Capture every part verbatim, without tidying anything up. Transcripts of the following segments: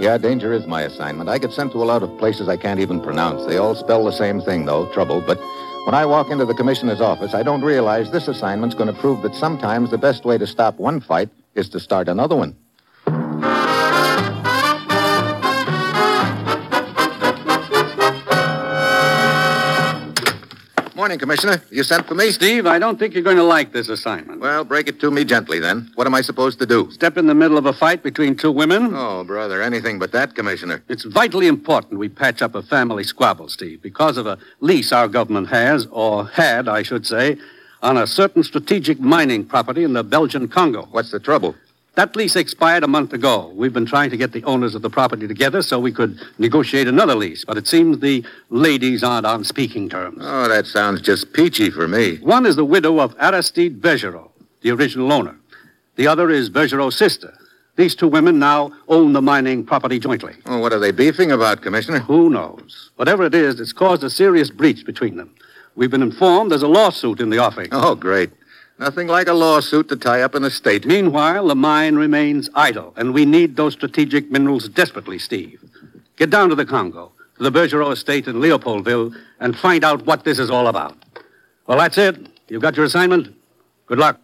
Yeah, danger is my assignment. I get sent to a lot of places I can't even pronounce. They all spell the same thing, though, trouble. But when I walk into the commissioner's office, I don't realize this assignment's going to prove that sometimes the best way to stop one fight is to start another one. Morning, Commissioner. You sent for me? Steve, I don't think you're going to like this assignment. Well, break it to me gently, then. What am I supposed to do? Step in the middle of a fight between two women? Oh, brother, anything but that, Commissioner. It's vitally important we patch up a family squabble, Steve, because of a lease our government has, or had, I should say, on a certain strategic mining property in the Belgian Congo. What's the trouble? That lease expired a month ago. We've been trying to get the owners of the property together so we could negotiate another lease, but it seems the ladies aren't on speaking terms. Oh, that sounds just peachy for me. One is the widow of Aristide Bergerot, the original owner. The other is Bergerot's sister. These two women now own the mining property jointly. Well, what are they beefing about, Commissioner? Who knows? Whatever it is, it's caused a serious breach between them. We've been informed there's a lawsuit in the offing. Oh, great. Nothing like a lawsuit to tie up an estate. Meanwhile, the mine remains idle, and we need those strategic minerals desperately, Steve. Get down to the Congo, to the Bergerot estate in Leopoldville, and find out what this is all about. Well, that's it. You've got your assignment. Good luck.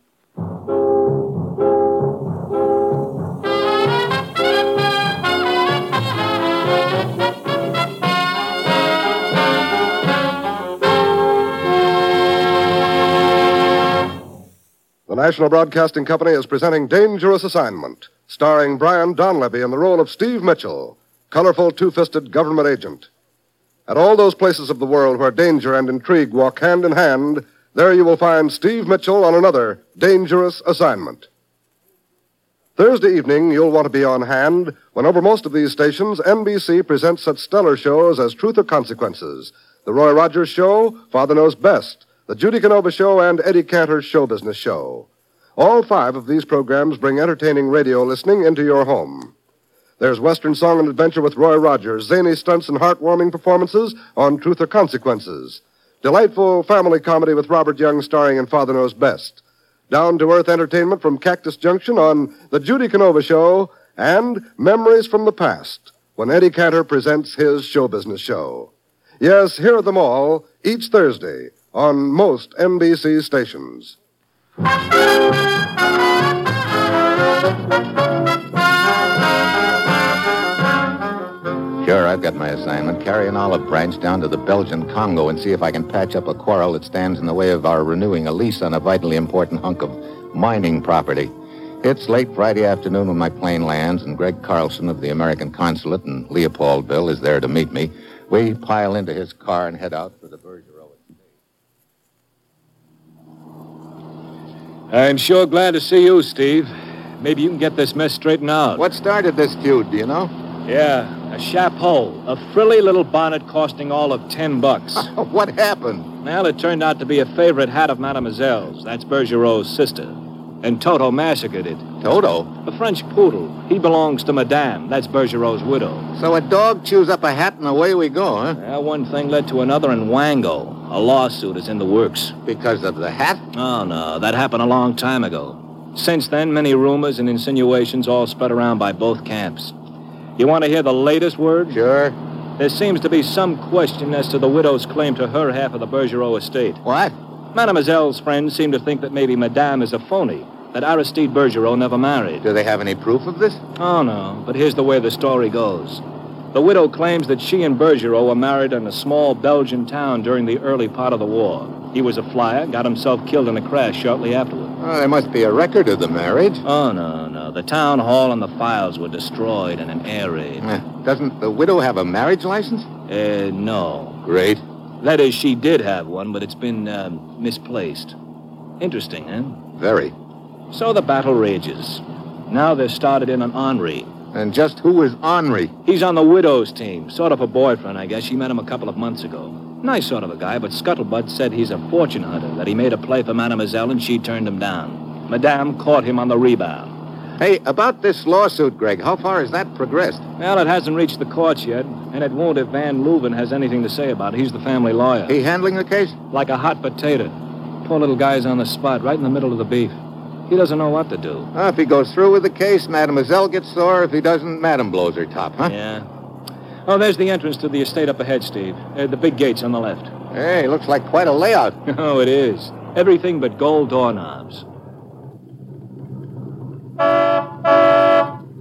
The National Broadcasting Company is presenting Dangerous Assignment, starring Brian Donlevy in the role of Steve Mitchell, colorful two-fisted government agent. At all those places of the world where danger and intrigue walk hand in hand, there you will find Steve Mitchell on another Dangerous Assignment. Thursday evening, you'll want to be on hand when over most of these stations, N B C presents such stellar shows as Truth or Consequences, The Roy Rogers Show, Father Knows Best, The Judy Canova Show, and Eddie Cantor's Show Business Show. All five of these programs bring entertaining radio listening into your home. There's Western Song and Adventure with Roy Rogers, zany stunts and heartwarming performances on Truth or Consequences, delightful family comedy with Robert Young starring in Father Knows Best, down-to-earth entertainment from Cactus Junction on The Judy Canova Show, and Memories from the Past, when Eddie Cantor presents his Show Business Show. Yes, hear them all each Thursday on most N B C stations. Sure, I've got my assignment. Carry an olive branch down to the Belgian Congo and see if I can patch up a quarrel that stands in the way of our renewing a lease on a vitally important hunk of mining property. It's late Friday afternoon when my plane lands, and Greg Carlson of the American Consulate in Leopoldville is there to meet me. We pile into his car and head out for the Bergerot. I'm sure glad to see you, Steve. Maybe you can get this mess straightened out. What started this feud, do you know? Yeah, a chapeau, a frilly little bonnet costing all of ten bucks. What happened? Well, it turned out to be a favorite hat of Mademoiselle's. That's Bergerot's sister. And Toto massacred it. Toto? A French poodle. He belongs to Madame. That's Bergerot's widow. So a dog chews up a hat and away we go, huh? Well, one thing led to another, and wango, a lawsuit is in the works. Because of the hat? Oh, no. That happened a long time ago. Since then, many rumors and insinuations all spread around by both camps. You want to hear the latest word? Sure. There seems to be some question as to the widow's claim to her half of the Bergerot estate. What? Mademoiselle's friends seem to think that maybe Madame is a phony, that Aristide Bergerot never married. Do they have any proof of this? Oh, no, but here's the way the story goes. The widow claims that she and Bergerot were married in a small Belgian town during the early part of the war. He was a flyer, got himself killed in a crash shortly afterward. Oh, there must be a record of the marriage. Oh, no, no. The town hall and the files were destroyed in an air raid. Uh, doesn't the widow have a marriage license? Uh, no. Great. That is, she did have one, but it's been uh, misplaced. Interesting, eh? Very. So the battle rages. Now they're started in on Henri. And just who is Henri? He's on the widow's team. Sort of a boyfriend, I guess. She met him a couple of months ago. Nice sort of a guy, but Scuttlebutt said he's a fortune hunter, that he made a play for Mademoiselle and she turned him down. Madame caught him on the rebound. Hey, about this lawsuit, Greg, how far has that progressed? Well, it hasn't reached the courts yet, and it won't if Van Leuven has anything to say about it. He's the family lawyer. He handling the case? Like a hot potato. Poor little guy's on the spot, right in the middle of the beef. He doesn't know what to do. Uh, if he goes through with the case, Mademoiselle gets sore. If he doesn't, Madame blows her top, huh? Yeah. Oh, there's the entrance to the estate up ahead, Steve. Uh, the big gates on the left. Hey, looks like quite a layout. Oh, it is. Everything but gold doorknobs.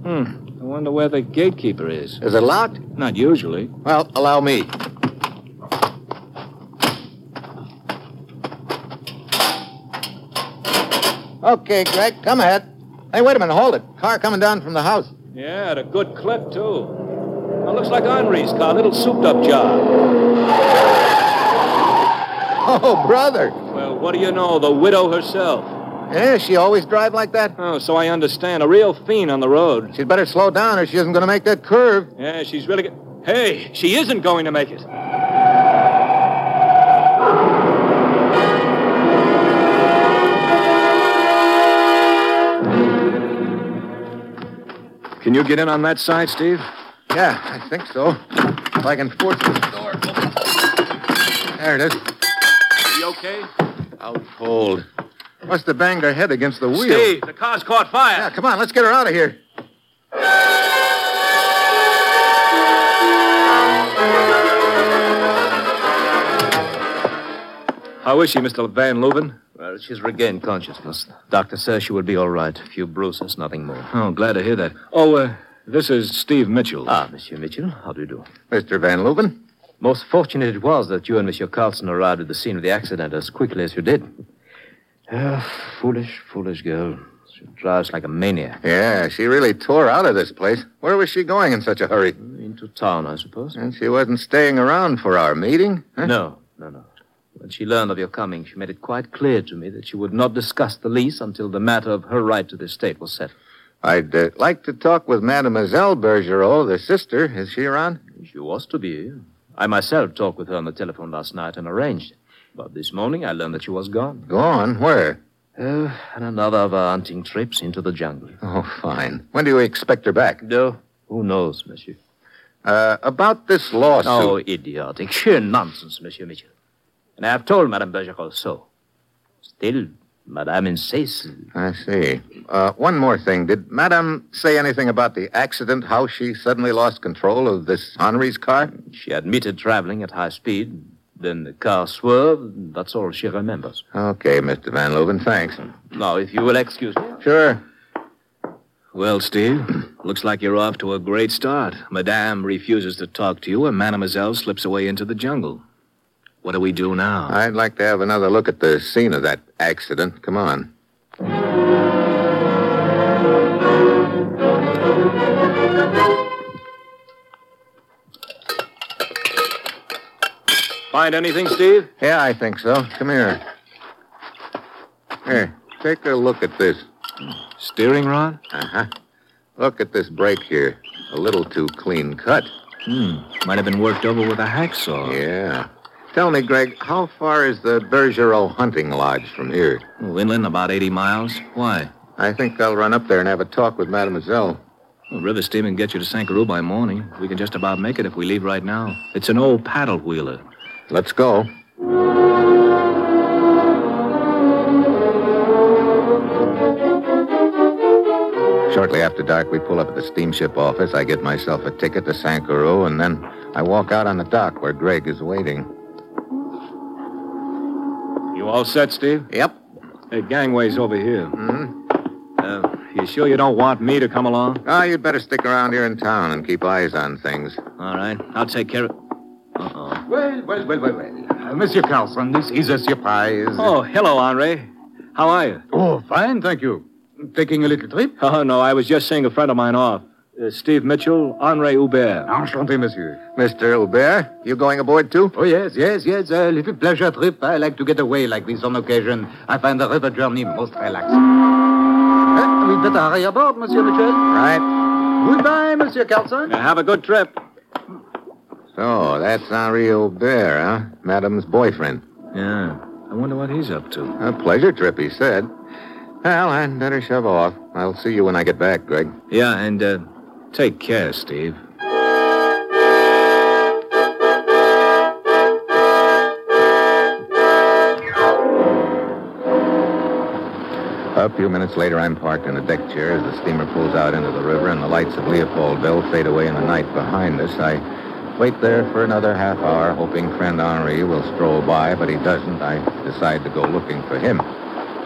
Hmm. I wonder where the gatekeeper is. Is it locked? Not usually. Well, allow me. Okay, Greg, come ahead. Hey, wait a minute, hold it. Car coming down from the house. Yeah, at a good clip, too. Well, looks like Henri's car, little souped-up job. Oh, brother. Well, what do you know, the widow herself. Yeah, she always drive like that? Oh, so I understand. A real fiend on the road. She'd better slow down or she isn't going to make that curve. Yeah, she's really... Go- hey, she isn't going to make it. Can you get in on that side, Steve? Yeah, I think so. If I can force this door. There it is. You okay? Out cold. Must have banged her head against the wheel. Steve, the car's caught fire. Yeah, come on, let's get her out of here. How is she, Mister Van Leuven? Well, she's regained consciousness. Doctor says she would be all right. A few bruises, nothing more. Oh, glad to hear that. Oh, uh, this is Steve Mitchell. Ah, Monsieur Mitchell, how do you do? Mister Van Leuven? Most fortunate it was that you and Monsieur Carlson arrived at the scene of the accident as quickly as you did. Ah, oh, foolish, foolish girl. She drives like a maniac. Yeah, she really tore out of this place. Where was she going in such a hurry? Into town, I suppose. And she wasn't staying around for our meeting? Huh? No, no, no. When she learned of your coming, she made it quite clear to me that she would not discuss the lease until the matter of her right to the estate was settled. I'd uh, like to talk with Mademoiselle Bergerot, the sister. Is she around? She was to be. I myself talked with her on the telephone last night and arranged. But this morning I learned that she was gone. Gone? Where? Uh, on another of her hunting trips into the jungle. Oh, fine. When do you expect her back? No. Who knows, monsieur? Uh, about this lawsuit... Oh, idiotic. Sheer nonsense, Monsieur Mitchell. And I have told Madame Bergerot so. Still, Madame insists. I see. Uh, one more thing. Did Madame say anything about the accident, how she suddenly lost control of this Henri's car? She admitted traveling at high speed. Then the car swerved. That's all she remembers. Okay, Mister Van Leuven, thanks. Now, if you will excuse me. Sure. Well, Steve, looks like you're off to a great start. Madame refuses to talk to you, and Mademoiselle slips away into the jungle. What do we do now? I'd like to have another look at the scene of that accident. Come on. Find anything, Steve? Yeah, I think so. Come here. Here, take a look at this. Steering rod? Uh-huh. Look at this brake here. A little too clean cut. Hmm. Might have been worked over with a hacksaw. Yeah. Tell me, Greg, how far is the Bergerot hunting lodge from here? Oh, inland, about eighty miles. Why? I think I'll run up there and have a talk with Mademoiselle. Well, river steamer can get you to Sankaroo by morning. We can just about make it if we leave right now. It's an old paddle wheeler. Let's go. Shortly after dark, we pull up at the steamship office. I get myself a ticket to Sankaroo, and then I walk out on the dock where Greg is waiting. You all set, Steve? Yep. The gangway's over here. Mm-hmm. Uh, you sure you don't want me to come along? Oh, you'd better stick around here in town and keep eyes on things. All right. I'll take care of... Uh-oh. Well, well, well, well, well. Uh, Monsieur Carlson, this is a surprise. Oh, hello, Henri. How are you? Oh, fine, thank you. Taking a little trip? Oh, no, I was just seeing a friend of mine off. Uh, Steve Mitchell, Henri Hubert. Enchanté, monsieur. Mister Hubert, you going aboard, too? Oh, yes, yes, yes. A little pleasure trip. I like to get away like this on occasion. I find the river journey most relaxing. Well, we'd better hurry aboard, Monsieur Mitchell. Right. Goodbye, Monsieur Carlson. Now have a good trip. So, that's Henri Hubert, huh? Madame's boyfriend. Yeah. I wonder what he's up to. A pleasure trip, he said. Well, I'd better shove off. I'll see you when I get back, Greg. Yeah, and uh, take care, Steve. A few minutes later, I'm parked in a deck chair as the steamer pulls out into the river and the lights of Leopoldville fade away in the night behind us. I... Wait there for another half hour, hoping friend Henri will stroll by, but he doesn't. I decide to go looking for him.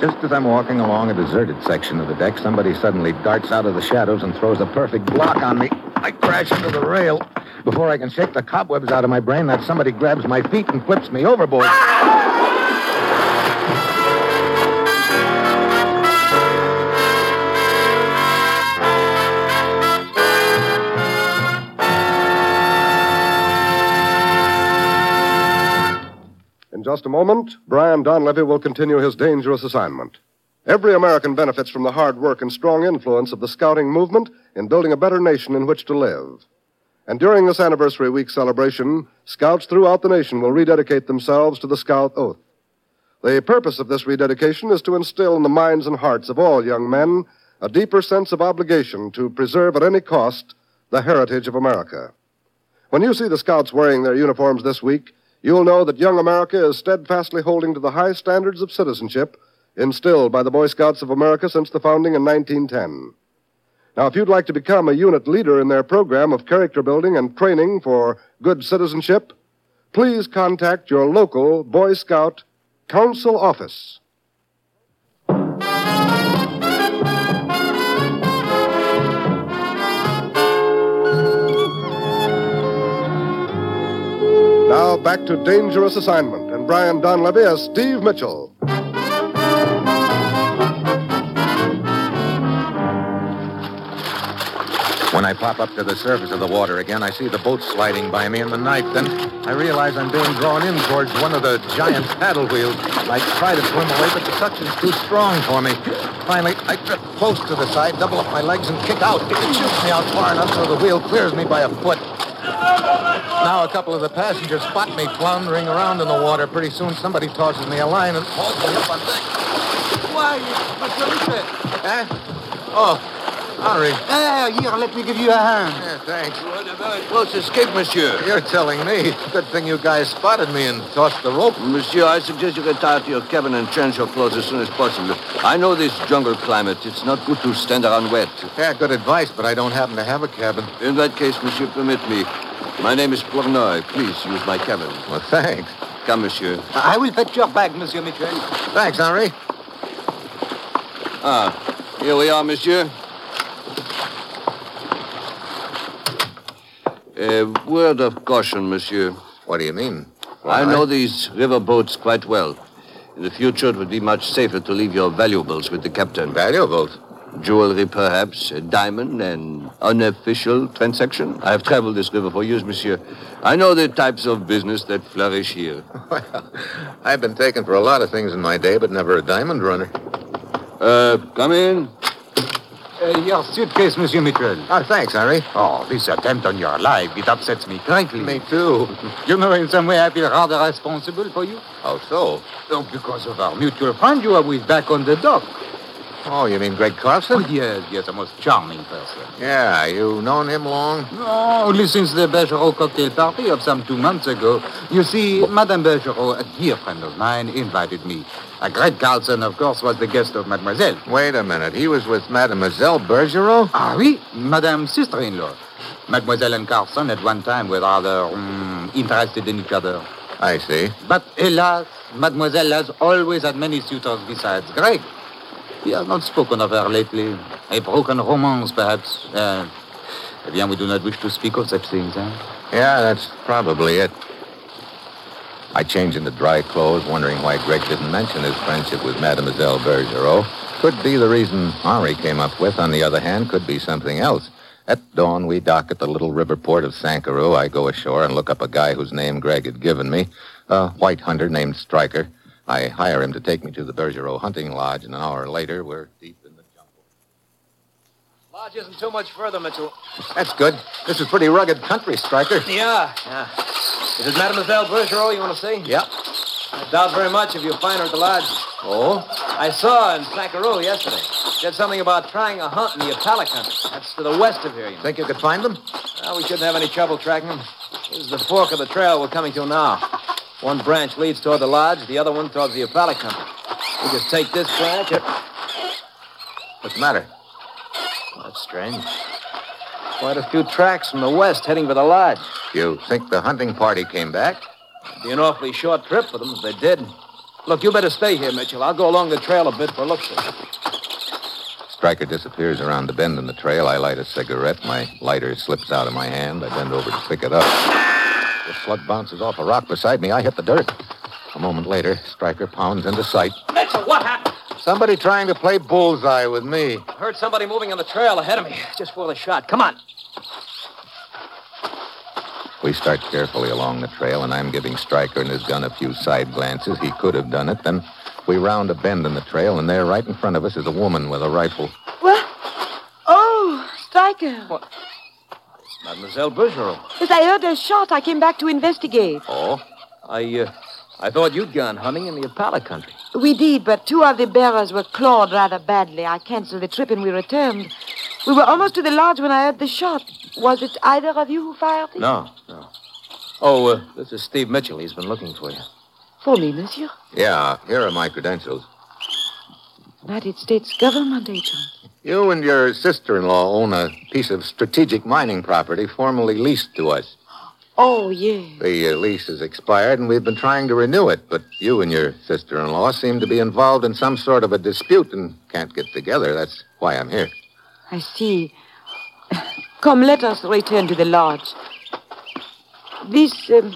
Just as I'm walking along a deserted section of the deck, somebody suddenly darts out of the shadows and throws a perfect block on me. I crash into the rail. Before I can shake the cobwebs out of my brain, that somebody grabs my feet and flips me overboard. In just a moment, Brian Donlevy will continue his dangerous assignment. Every American benefits from the hard work and strong influence of the scouting movement in building a better nation in which to live. And during this anniversary week celebration, scouts throughout the nation will rededicate themselves to the Scout Oath. The purpose of this rededication is to instill in the minds and hearts of all young men a deeper sense of obligation to preserve at any cost the heritage of America. When you see the scouts wearing their uniforms this week, you'll know that young America is steadfastly holding to the high standards of citizenship instilled by the Boy Scouts of America since the founding in nineteen ten. Now, if you'd like to become a unit leader in their program of character building and training for good citizenship, please contact your local Boy Scout Council office. Now back to Dangerous Assignment and Brian Donlevy as Steve Mitchell. When I pop up to the surface of the water again, I see the boat sliding by me in the night. Then I realize I'm being drawn in towards one of the giant paddle wheels. I try to swim away, but the suction's too strong for me. Finally, I trip close to the side, double up my legs, and kick out. It shoots me out far enough so the wheel clears me by a foot. Now a couple of the passengers spot me floundering around in the water. Pretty soon somebody tosses me a line and hauls me up on deck. Why, what is it? Huh? Oh. Henri. Ah, here, let me give you a hand. Yeah, thanks. What about close escape, monsieur? You're telling me. Good thing you guys spotted me and tossed the rope. Monsieur, I suggest you retire to your cabin and change your clothes as soon as possible. I know this jungle climate. It's not good to stand around wet. Yeah, good advice, but I don't happen to have a cabin. In that case, monsieur, permit me. My name is Flournoy. Please use my cabin. Well, thanks. Come, monsieur. I will fetch your bag, Monsieur Mitchell. Thanks, Henri. Ah, here we are, monsieur. A word of caution, monsieur. What do you mean? Why? I know these river boats quite well. In the future, it would be much safer to leave your valuables with the captain. Valuables? Jewelry, perhaps, a diamond, an unofficial transaction. I have traveled this river for years, monsieur. I know the types of business that flourish here. Well, I've been taken for a lot of things in my day, but never a diamond runner. Uh, come in. Uh, your suitcase, Monsieur Mitchell. Ah, thanks, Henri. Oh, this attempt on your life, it upsets me greatly. Me too. You know, in some way, I feel rather responsible for you. How so? Oh, because of our mutual friend you are with back on the dock. Oh, you mean Greg Carlson? Oh, yes, yes, a most charming person. Yeah, you known him long? Oh, only since the Bergerot cocktail party of some two months ago. You see, Madame Bergerot, a dear friend of mine, invited me. Uh, Greg Carlson, of course, was the guest of Mademoiselle. Wait a minute, he was with Mademoiselle Bergerot? Ah, oui, Madame's sister-in-law. Mademoiselle and Carlson at one time were rather um, interested in each other. I see. But, alas, Mademoiselle has always had many suitors besides Greg. He has not spoken of her lately. A broken romance, perhaps. Uh, bien, we do not wish to speak of such things, eh? Yeah, that's probably it. I changed into dry clothes, wondering why Greg didn't mention his friendship with Mademoiselle Bergerot. Could be the reason Henri came up with. On the other hand, could be something else. At dawn, we dock at the little river port of Sankaroo. I go ashore and look up a guy whose name Greg had given me, a white hunter named Stryker. I hire him to take me to the Bergerot hunting lodge, and an hour later, we're deep in the jungle. Lodge isn't too much further, Mitchell. That's good. This is pretty rugged country, Stryker. Yeah, yeah. Is it Mademoiselle Bergerot you want to see? Yeah. I doubt very much if you'll find her at the lodge. Oh? I saw her in Sankaroo yesterday. She said something about trying a hunt in the Apala country. That's to the west of here, you know. Think you could find them? Well, we shouldn't have any trouble tracking them. This is the fork of the trail we're coming to now. One branch leads toward the lodge, the other one towards the Apala country. We just take this branch. Or... What's the matter? Well, that's strange. Quite a few tracks from the west heading for the lodge. You think the hunting party came back? It'd be an awfully short trip for them if they did. Look, you better stay here, Mitchell. I'll go along the trail a bit for a look. Stryker disappears around the bend in the trail. I light a cigarette. My lighter slips out of my hand. I bend over to pick it up. The slug bounces off a rock beside me. I hit the dirt. A moment later, Stryker pounds into sight. Mitchell, what happened? Somebody trying to play bullseye with me. I heard somebody moving on the trail ahead of me. Just for the shot. Come on. We start carefully along the trail, and I'm giving Stryker and his gun a few side glances. He could have done it. Then we round a bend in the trail, and there right in front of us is a woman with a rifle. What? Oh, Stryker. What? Mademoiselle Bergerot. Yes, I heard a shot. I came back to investigate. Oh? I, uh, I thought you'd gone hunting in the Apala country. We did, but two of the bearers were clawed rather badly. I canceled the trip and we returned. We were almost to the lodge when I heard the shot. Was it either of you who fired it? No, no. Oh, uh, this is Steve Mitchell. He's been looking for you. For me, monsieur? Yeah, here are my credentials. United States government agent. You and your sister-in-law own a piece of strategic mining property formerly leased to us. Oh, yes. The uh, lease has expired, and we've been trying to renew it, but you and your sister-in-law seem to be involved in some sort of a dispute and can't get together. That's why I'm here. I see. Come, let us return to the lodge. This um,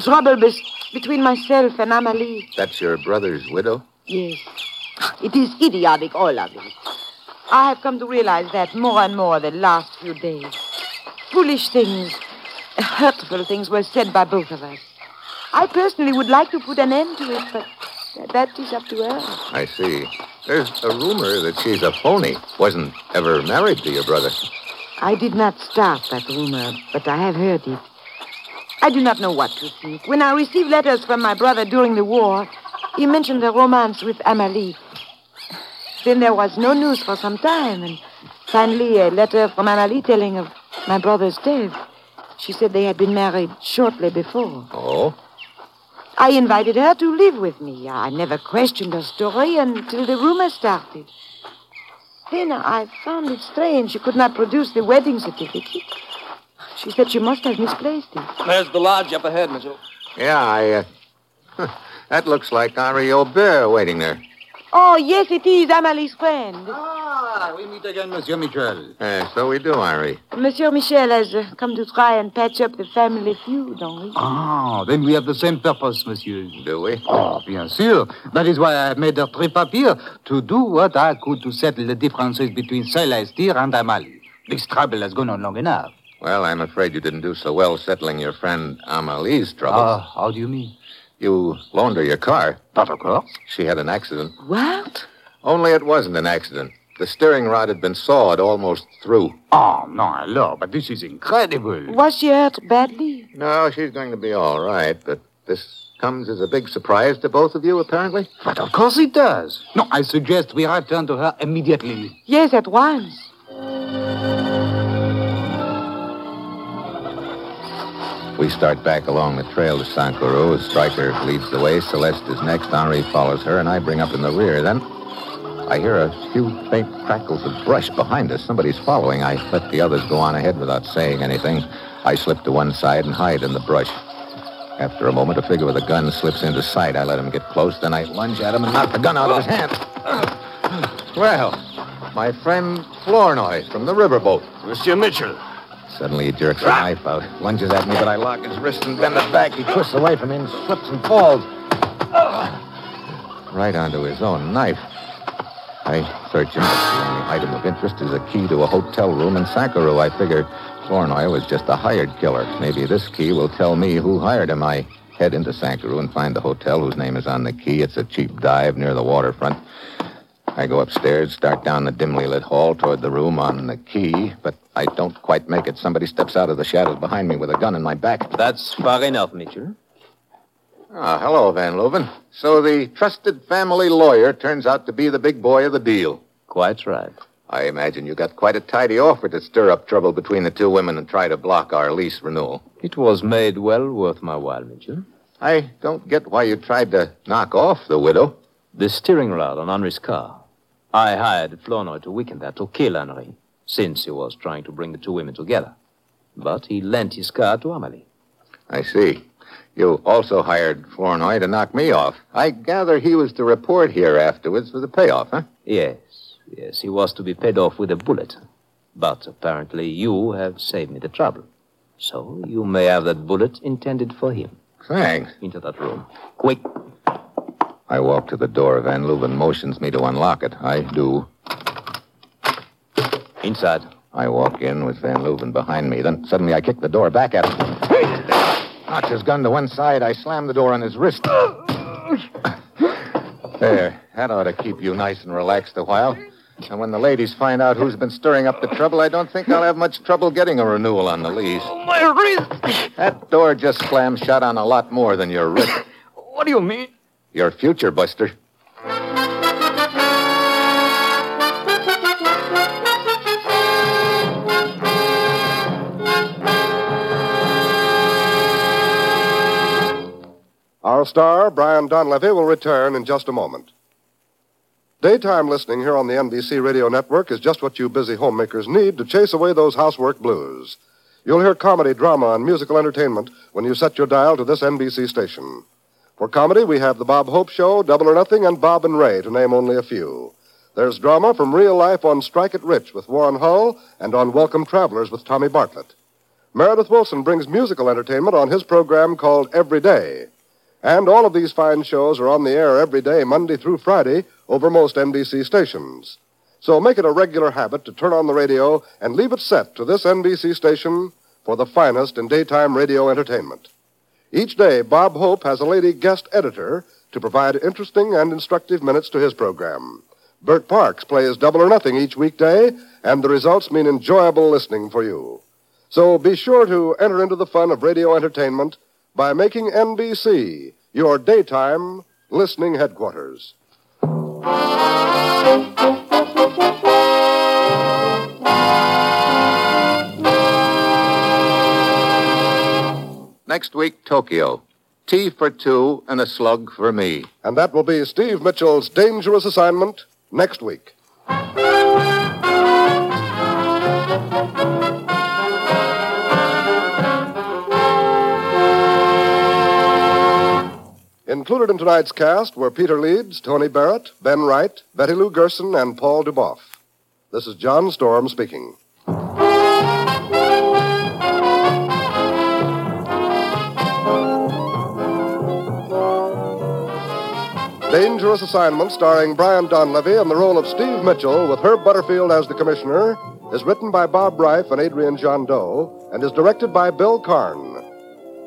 trouble be- between myself and Amalie... That's your brother's widow? Yes. It is idiotic, all of it. I have come to realize that more and more the last few days. Foolish things, hurtful things were said by both of us. I personally would like to put an end to it, but that is up to her. I see. There's a rumor that she's a phony. Wasn't ever married to your brother. I did not start that rumor, but I have heard it. I do not know what to think. When I received letters from my brother during the war, he mentioned a romance with Amalie. Then there was no news for some time, and finally a letter from Amalie telling of my brother's death. She said they had been married shortly before. Oh? I invited her to live with me. I never questioned her story until the rumor started. Then I found it strange she could not produce the wedding certificate. She said she must have misplaced it. There's the lodge up ahead, Mitchell. Yeah, I... Uh, huh, that looks like Henri Hubert waiting there. Oh, yes, it is. Amalie's friend. Ah, we meet again, Monsieur Michel. Uh, so we do, Henri. Monsieur Michel has uh, come to try and patch up the family feud, Henri. Ah, then we have the same purpose, Monsieur. Do we? Oh, bien sûr. That is why I made a trip up here, to do what I could to settle the differences between Celeste here and Amalie. This trouble has gone on long enough. Well, I'm afraid you didn't do so well settling your friend Amalie's trouble. Ah, uh, how do you mean? You loaned her your car. But of course. She had an accident. What? Only it wasn't an accident. The steering rod had been sawed almost through. Oh, no, hello, but this is incredible. Was she hurt badly? No, she's going to be all right, but This comes as a big surprise to both of you, apparently. But of course it does. No, I suggest we return to her immediately. Yes, at once. We start back along the trail to Sankaroo. Stryker leads the way. Celeste is next. Henri follows her, and I bring up in the rear. Then I hear a few faint crackles of brush behind us. Somebody's following. I let the others go on ahead without saying anything. I slip to one side and hide in the brush. After a moment, a figure with a gun slips into sight. I let him get close. Then I lunge at him and knock the gun out of his hand. Well, my friend Flournoy from the riverboat. Monsieur Mitchell. Suddenly he jerks a knife out, lunges at me, but I lock his wrist and bend it back. He twists away from me and slips and falls. Right onto his own knife. I search him. The only item of interest is a key to a hotel room in Sankaroo. I figure Flournoy was just a hired killer. Maybe this key will tell me who hired him. I head into Sankaroo and find the hotel whose name is on the key. It's a cheap dive near the waterfront. I go upstairs, start down the dimly lit hall toward the room on the key, but I don't quite make it. Somebody steps out of the shadows behind me with a gun in my back. That's far enough, Mitchell. Ah, hello, Van Leuven. So the trusted family lawyer turns out to be the big boy of the deal. Quite right. I imagine you got quite a tidy offer to stir up trouble between the two women and try to block our lease renewal. It was made well worth my while, Mitchell. I don't get why you tried to knock off the widow. The steering rod on Henri's car. I hired Flournoy to weaken that, to kill Henri, since he was trying to bring the two women together. But he lent his car to Amelie. I see. You also hired Flournoy to knock me off. I gather he was to report here afterwards for the payoff, huh? Yes, yes, he was to be paid off with a bullet. But apparently you have saved me the trouble. So you may have that bullet intended for him. Thanks. Into that room. Quick. I walk to the door. Van Leuven motions me to unlock it. I do. Inside. I walk in with Van Leuven behind me. Then suddenly I kick the door back at him. Hey! Knocks his gun to one side. I slam the door on his wrist. There. That ought to keep you nice and relaxed a while. And when the ladies find out who's been stirring up the trouble, I don't think I'll have much trouble getting a renewal on the lease. Oh, my wrist! That door just slammed shut on a lot more than your wrist. What do you mean? Your future, Buster. Our star, Brian Donlevy, will return in just a moment. Daytime listening here on the N B C Radio Network is just what you busy homemakers need to chase away those housework blues. You'll hear comedy, drama, and musical entertainment when you set your dial to this N B C station. For comedy, we have The Bob Hope Show, Double or Nothing, and Bob and Ray, to name only a few. There's drama from real life on Strike It Rich with Warren Hull and on Welcome Travelers with Tommy Bartlett. Meredith Wilson brings musical entertainment on his program called Every Day. And all of these fine shows are on the air every day, Monday through Friday, over most N B C stations. So make it a regular habit to turn on the radio and leave it set to this N B C station for the finest in daytime radio entertainment. Each day, Bob Hope has a lady guest editor to provide interesting and instructive minutes to his program. Bert Parks plays Double or Nothing each weekday, and the results mean enjoyable listening for you. So be sure to enter into the fun of radio entertainment by making N B C your daytime listening headquarters. Next week, Tokyo. Tea for two and a slug for me. And that will be Steve Mitchell's Dangerous Assignment next week. Included in tonight's cast were Peter Leeds, Tony Barrett, Ben Wright, Betty Lou Gerson, and Paul Duboff. This is John Storm speaking. Dangerous Assignment, starring Brian Donlevy in the role of Steve Mitchell with Herb Butterfield as the commissioner, is written by Bob Reif and Adrian John Doe and is directed by Bill Karn.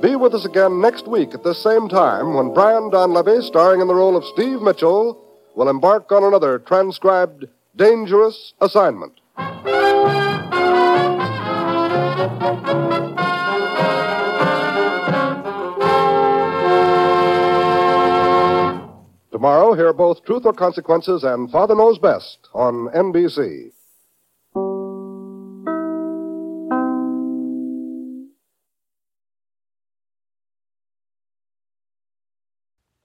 Be with us again next week at this same time when Brian Donlevy, starring in the role of Steve Mitchell, will embark on another transcribed Dangerous Assignment. Tomorrow, hear both Truth or Consequences and Father Knows Best on N B C.